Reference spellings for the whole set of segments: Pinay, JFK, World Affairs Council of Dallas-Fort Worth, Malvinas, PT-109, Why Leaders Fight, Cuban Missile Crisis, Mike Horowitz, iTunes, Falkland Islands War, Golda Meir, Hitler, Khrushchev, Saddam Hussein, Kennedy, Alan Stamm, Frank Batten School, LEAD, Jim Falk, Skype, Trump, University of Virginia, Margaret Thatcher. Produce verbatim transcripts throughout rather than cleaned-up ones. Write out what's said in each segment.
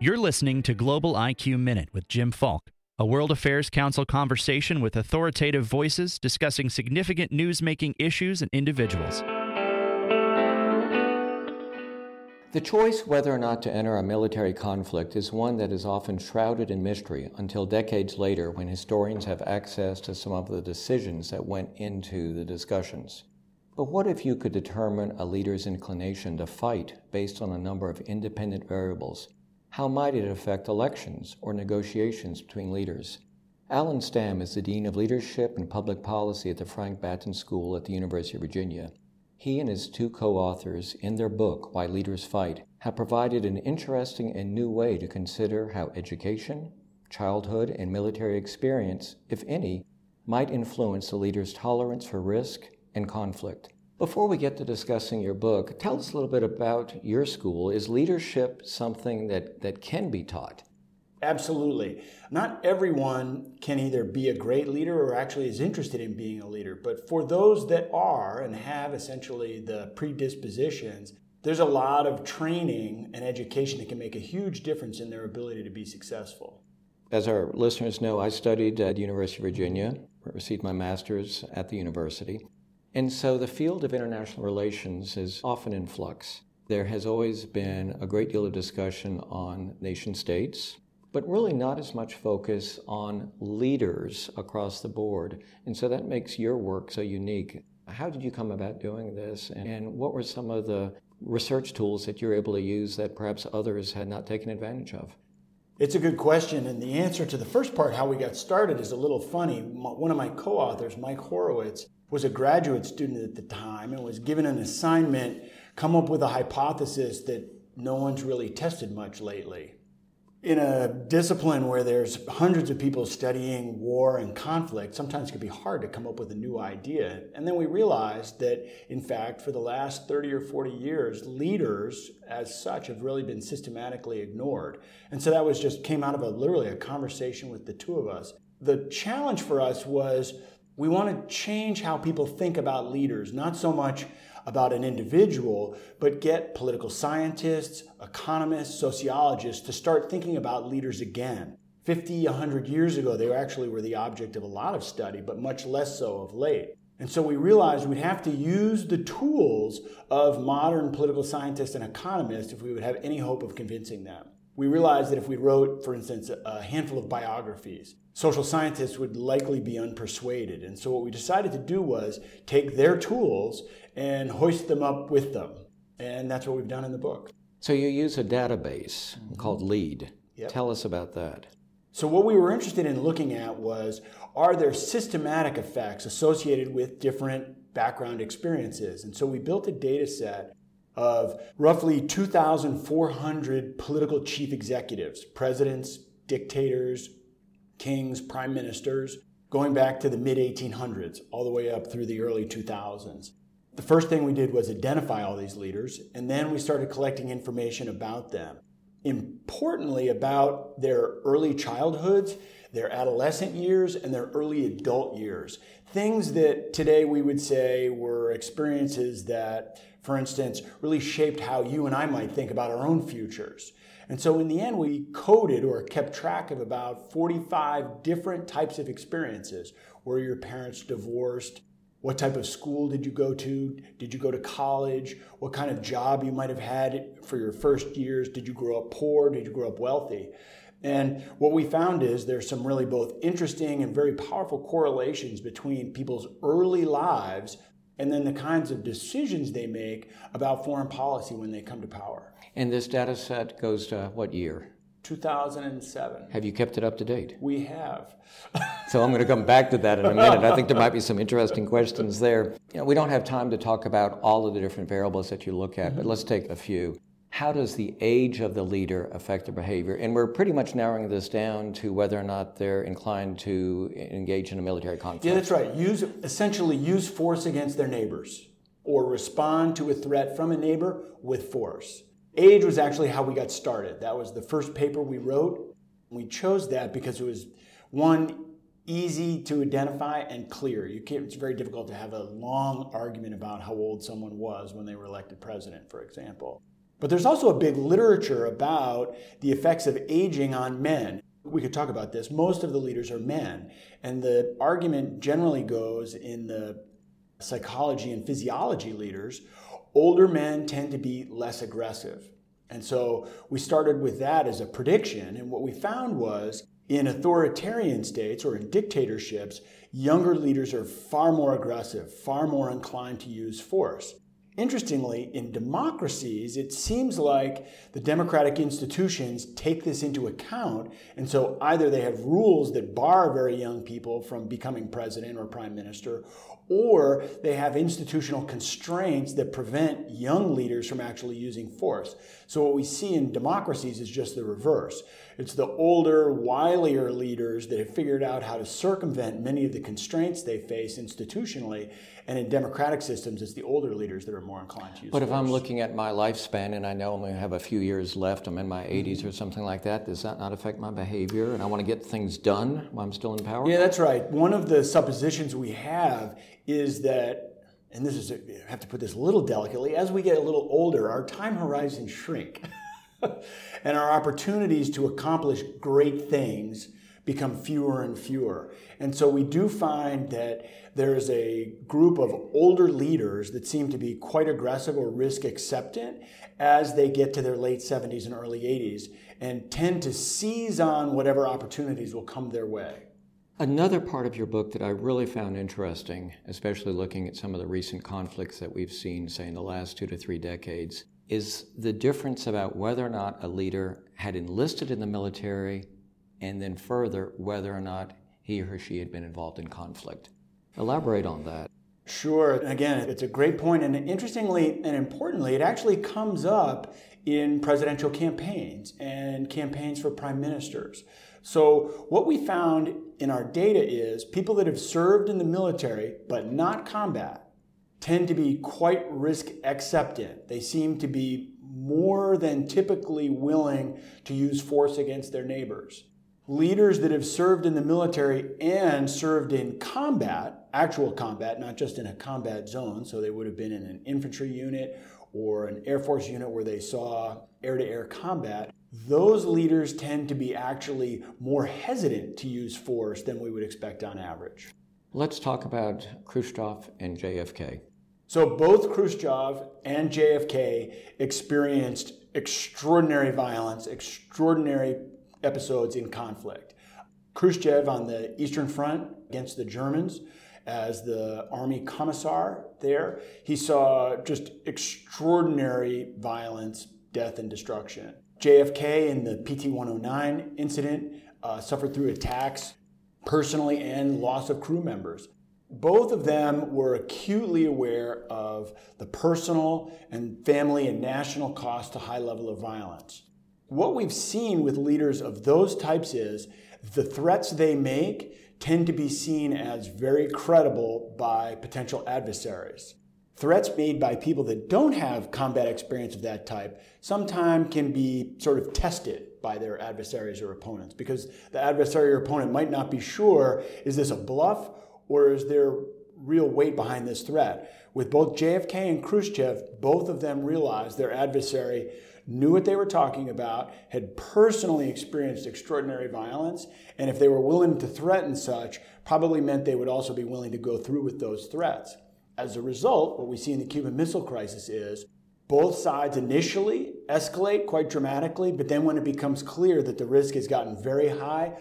You're listening to Global I Q Minute with Jim Falk, a World Affairs Council conversation with authoritative voices discussing significant news-making issues and individuals. The choice whether or not to enter a military conflict is one that is often shrouded in mystery until decades later when historians have access to some of the decisions that went into the discussions. But what if you could determine a leader's inclination to fight based on a number of independent variables? How might it affect elections or negotiations between leaders? Alan Stamm is the Dean of Leadership and Public Policy at the Frank Batten School at the University of Virginia. He and his two co-authors, in their book, Why Leaders Fight, have provided an interesting and new way to consider how education, childhood, and military experience, if any, might influence the leader's tolerance for risk and conflict. Before we get to discussing your book, tell us a little bit about your school. Is leadership something that, that can be taught? Absolutely. Not everyone can either be a great leader or actually is interested in being a leader. But for those that are and have essentially the predispositions, there's a lot of training and education that can make a huge difference in their ability to be successful. As our listeners know, I studied at the University of Virginia, received my master's at the university. And so the field of international relations is often in flux. There has always been a great deal of discussion on nation states, but really not as much focus on leaders across the board. And so that makes your work so unique. How did you come about doing this? And what were some of the research tools that you were able to use that perhaps others had not taken advantage of? It's a good question. And the answer to the first part, how we got started, is a little funny. One of my co-authors, Mike Horowitz, was a graduate student at the time and was given an assignment, come up with a hypothesis that no one's really tested much lately. In a discipline where there's hundreds of people studying war and conflict, sometimes it can be hard to come up with a new idea. And then we realized that, in fact, for the last thirty or forty years, leaders as such have really been systematically ignored. And so that was just came out of a literally a conversation with the two of us. The challenge for us was we want to change how people think about leaders, not so much about an individual, but get political scientists, economists, sociologists to start thinking about leaders again. fifty, one hundred years ago, they actually were the object of a lot of study, but much less so of late. And so we realized we'd have to use the tools of modern political scientists and economists if we would have any hope of convincing them. We realized that if we wrote, for instance, a handful of biographies, social scientists would likely be unpersuaded. And so what we decided to do was take their tools and hoist them up with them. And that's what we've done in the book. So you use a database mm-hmm. called LEAD. Yep. Tell us about that. So what we were interested in looking at was, are there systematic effects associated with different background experiences? And so we built a data set of roughly two thousand four hundred political chief executives, presidents, dictators, kings, prime ministers, going back to the mid eighteen hundreds, all the way up through the early two thousands. The first thing we did was identify all these leaders, and then we started collecting information about them. Importantly, about their early childhoods, their adolescent years, and their early adult years. Things that today we would say were experiences that, for instance, really shaped how you and I might think about our own futures. And so in the end, we coded or kept track of about forty-five different types of experiences. Were your parents divorced? What type of school did you go to? Did you go to college? What kind of job you might have had for your first years? Did you grow up poor? Did you grow up wealthy? And what we found is there's some really both interesting and very powerful correlations between people's early lives and then the kinds of decisions they make about foreign policy when they come to power. And this data set goes to what year? two thousand seven. Have you kept it up to date? We have. So I'm going to come back to that in a minute. I think there might be some interesting questions there. You know, we don't have time to talk about all of the different variables that you look at, mm-hmm. but let's take a few. How does the age of the leader affect their behavior? And we're pretty much narrowing this down to whether or not they're inclined to engage in a military conflict. Yeah, that's right. Use essentially use force against their neighbors or respond to a threat from a neighbor with force. Age was actually how we got started. That was the first paper we wrote. We chose that because it was, one, easy to identify and clear. You can't, it's very difficult to have a long argument about how old someone was when they were elected president, for example. But there's also a big literature about the effects of aging on men. We could talk about this. Most of the leaders are men. And the argument generally goes in the psychology and physiology leaders, older men tend to be less aggressive. And so we started with that as a prediction. And what we found was in authoritarian states or in dictatorships, younger leaders are far more aggressive, far more inclined to use force. Interestingly, in democracies, it seems like the democratic institutions take this into account, and so either they have rules that bar very young people from becoming president or prime minister, or they have institutional constraints that prevent young leaders from actually using force. So what we see in democracies is just the reverse. It's the older, wilier leaders that have figured out how to circumvent many of the constraints they face institutionally, and in democratic systems, it's the older leaders that are more inclined to use But force. If I'm looking at my lifespan and I know I'm going to have a few years left, I'm in my eighties mm-hmm. or something like that, does that not affect my behavior? And I want to get things done while I'm still in power? Yeah, that's right. One of the suppositions we have is that, and this is, a, I have to put this a little delicately, as we get a little older, our time horizons shrink. And our opportunities to accomplish great things become fewer and fewer. And so we do find that there's a group of older leaders that seem to be quite aggressive or risk acceptant as they get to their late seventies and early eighties and tend to seize on whatever opportunities will come their way. Another part of your book that I really found interesting, especially looking at some of the recent conflicts that we've seen, say, in the last two to three decades, is the difference about whether or not a leader had enlisted in the military and then further whether or not he or she had been involved in conflict. Elaborate on that. Sure. Again, it's a great point. And interestingly and importantly, it actually comes up in presidential campaigns and campaigns for prime ministers. So what we found in our data is people that have served in the military but not combat tend to be quite risk acceptant. They seem to be more than typically willing to use force against their neighbors. Leaders that have served in the military and served in combat, actual combat, not just in a combat zone, so they would have been in an infantry unit or an Air Force unit where they saw air-to-air combat, those leaders tend to be actually more hesitant to use force than we would expect on average. Let's talk about Khrushchev and J F K. So both Khrushchev and J F K experienced extraordinary violence, extraordinary episodes in conflict. Khrushchev on the Eastern Front against the Germans as the army commissar there. He saw just extraordinary violence, death, and destruction. J F K in the P T one oh nine incident uh, suffered through attacks personally and loss of crew members. Both of them were acutely aware of the personal and family and national cost to high level of violence. What we've seen with leaders of those types is the threats they make tend to be seen as very credible by potential adversaries. Threats made by people that don't have combat experience of that type sometimes can be sort of tested by their adversaries or opponents, because the adversary or opponent might not be sure, is this a bluff or is there real weight behind this threat? With both J F K and Khrushchev, both of them realized their adversary knew what they were talking about, had personally experienced extraordinary violence, and if they were willing to threaten such, probably meant they would also be willing to go through with those threats. As a result, what we see in the Cuban Missile Crisis is both sides initially escalate quite dramatically, but then when it becomes clear that the risk has gotten very high,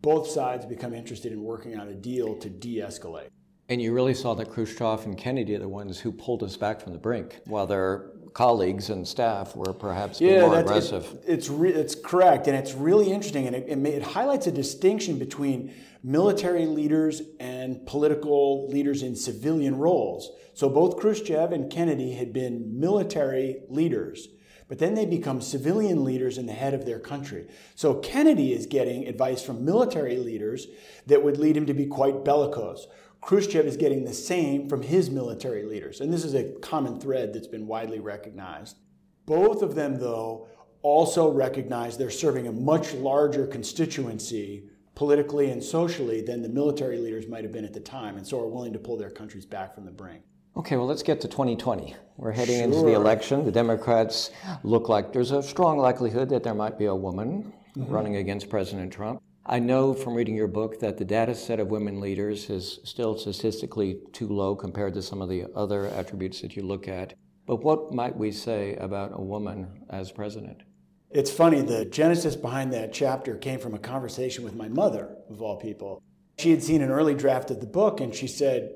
both sides become interested in working out a deal to de-escalate. And you really saw that Khrushchev and Kennedy are the ones who pulled us back from the brink, while their colleagues and staff were perhaps yeah, more that's, aggressive. It, it's re, it's correct, and it's really interesting, and it, it, it highlights a distinction between military leaders and political leaders in civilian roles. So both Khrushchev and Kennedy had been military leaders, but then they become civilian leaders in the head of their country. So Kennedy is getting advice from military leaders that would lead him to be quite bellicose. Khrushchev is getting the same from his military leaders. And this is a common thread that's been widely recognized. Both of them, though, also recognize they're serving a much larger constituency politically and socially than the military leaders might have been at the time, and so are willing to pull their countries back from the brink. Okay, well, let's get to twenty twenty. We're heading sure. into the election. The Democrats look like there's a strong likelihood that there might be a woman mm-hmm. running against President Trump. I know from reading your book that the data set of women leaders is still statistically too low compared to some of the other attributes that you look at. But what might we say about a woman as president? It's funny, the genesis behind that chapter came from a conversation with my mother, of all people. She had seen an early draft of the book, and she said,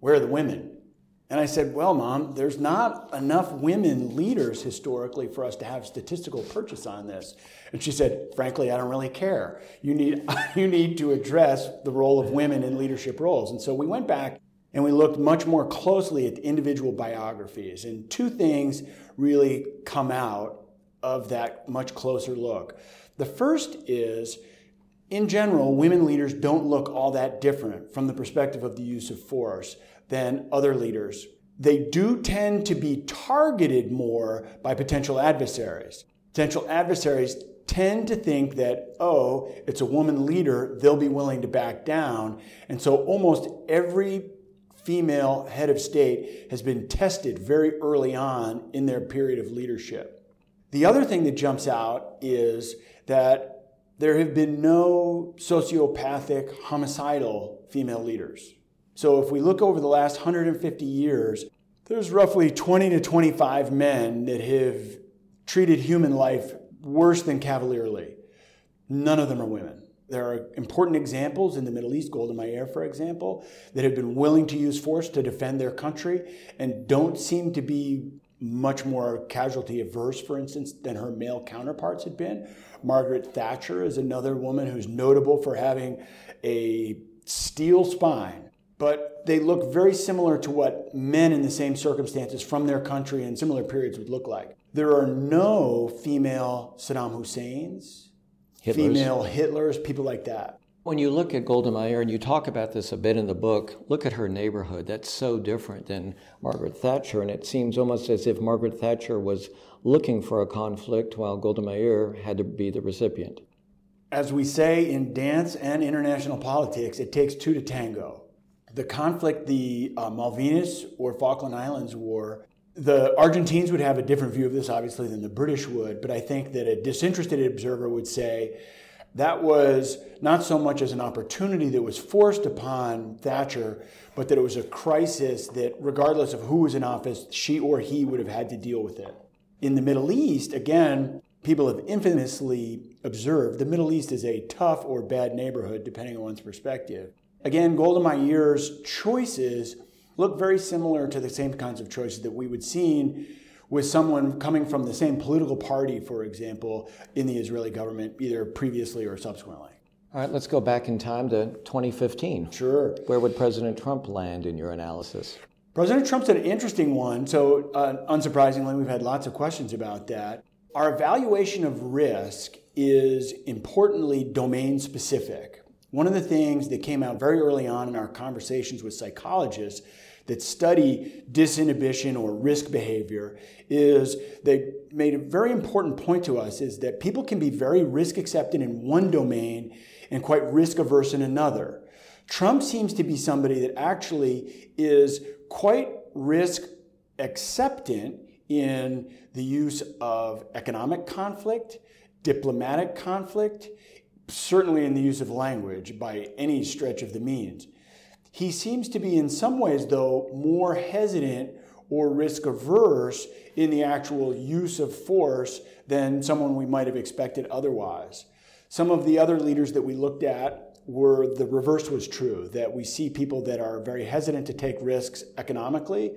"Where are the women?" And I said, "Well, Mom, there's not enough women leaders historically for us to have statistical purchase on this." And she said, "Frankly, I don't really care. You need, you need to address the role of women in leadership roles." And so we went back and we looked much more closely at individual biographies. And two things really come out of that much closer look. The first is, in general, women leaders don't look all that different from the perspective of the use of force than other leaders. They do tend to be targeted more by potential adversaries. Potential adversaries tend to think that, oh, it's a woman leader, they'll be willing to back down. And so almost every female head of state has been tested very early on in their period of leadership. The other thing that jumps out is that there have been no sociopathic, homicidal female leaders. So if we look over the last one hundred fifty years, there's roughly twenty to twenty-five men that have treated human life worse than cavalierly. None of them are women. There are important examples in the Middle East, Golda Meir, for example, that have been willing to use force to defend their country and don't seem to be much more casualty averse, for instance, than her male counterparts had been. Margaret Thatcher is another woman who's notable for having a steel spine, but they look very similar to what men in the same circumstances from their country in similar periods would look like. There are no female Saddam Husseins, Hitlers. female Hitlers, people like that. When you look at Golda Meir, and you talk about this a bit in the book, look at her neighborhood. That's so different than Margaret Thatcher, and it seems almost as if Margaret Thatcher was looking for a conflict while Golda Meir had to be the recipient. As we say in dance and international politics, it takes two to tango. The conflict, the uh, Malvinas or Falkland Islands War, the Argentines would have a different view of this, obviously, than the British would, but I think that a disinterested observer would say that was not so much as an opportunity that was forced upon Thatcher, but that it was a crisis that, regardless of who was in office, she or he would have had to deal with it. In the Middle East, again, people have infamously observed the Middle East is a tough or bad neighborhood, depending on one's perspective. Again, Golda Meir's choices look very similar to the same kinds of choices that we would see with someone coming from the same political party, for example, in the Israeli government, either previously or subsequently. All right, let's go back in time to twenty fifteen. Sure. Where would President Trump land in your analysis? President Trump's an interesting one, so uh, unsurprisingly, we've had lots of questions about that. Our evaluation of risk is importantly domain-specific. One of the things that came out very early on in our conversations with psychologists that study disinhibition or risk behavior is they made a very important point to us is that people can be very risk acceptant in one domain and quite risk averse in another. Trump seems to be somebody that actually is quite risk acceptant in the use of economic conflict, diplomatic conflict, certainly in the use of language by any stretch of the means. He seems to be in some ways, though, more hesitant or risk-averse in the actual use of force than someone we might have expected otherwise. Some of the other leaders that we looked at were the reverse was true, that we see people that are very hesitant to take risks economically,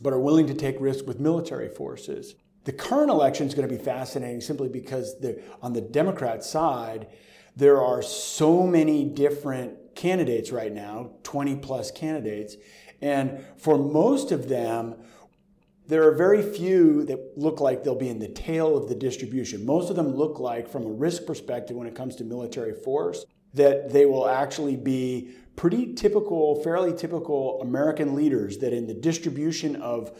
but are willing to take risks with military forces. The current election is going to be fascinating simply because the, on the Democrat side, there are so many different candidates right now, twenty plus candidates, and for most of them, there are very few that look like they'll be in the tail of the distribution. Most of them look like, from a risk perspective when it comes to military force, that they will actually be pretty typical, fairly typical American leaders that in the distribution of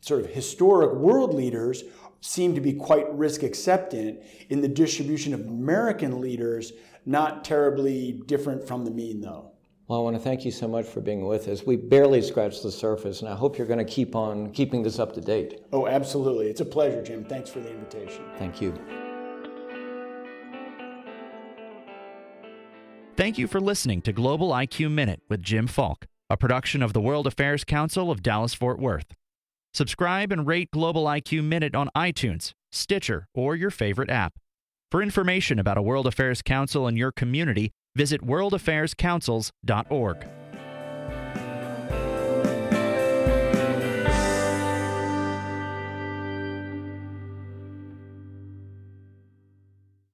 sort of historic world leaders seem to be quite risk acceptant, in the distribution of American leaders not terribly different from the mean, though. Well, I want to thank you so much for being with us. We barely scratched the surface, and I hope you're going to keep on keeping this up to date. Oh, absolutely. It's a pleasure, Jim. Thanks for the invitation. Thank you. Thank you for listening to Global I Q Minute with Jim Falk, a production of the World Affairs Council of Dallas-Fort Worth. Subscribe and rate Global I Q Minute on iTunes, Stitcher, or your favorite app. For information about a World Affairs Council in your community, visit world affairs councils dot org.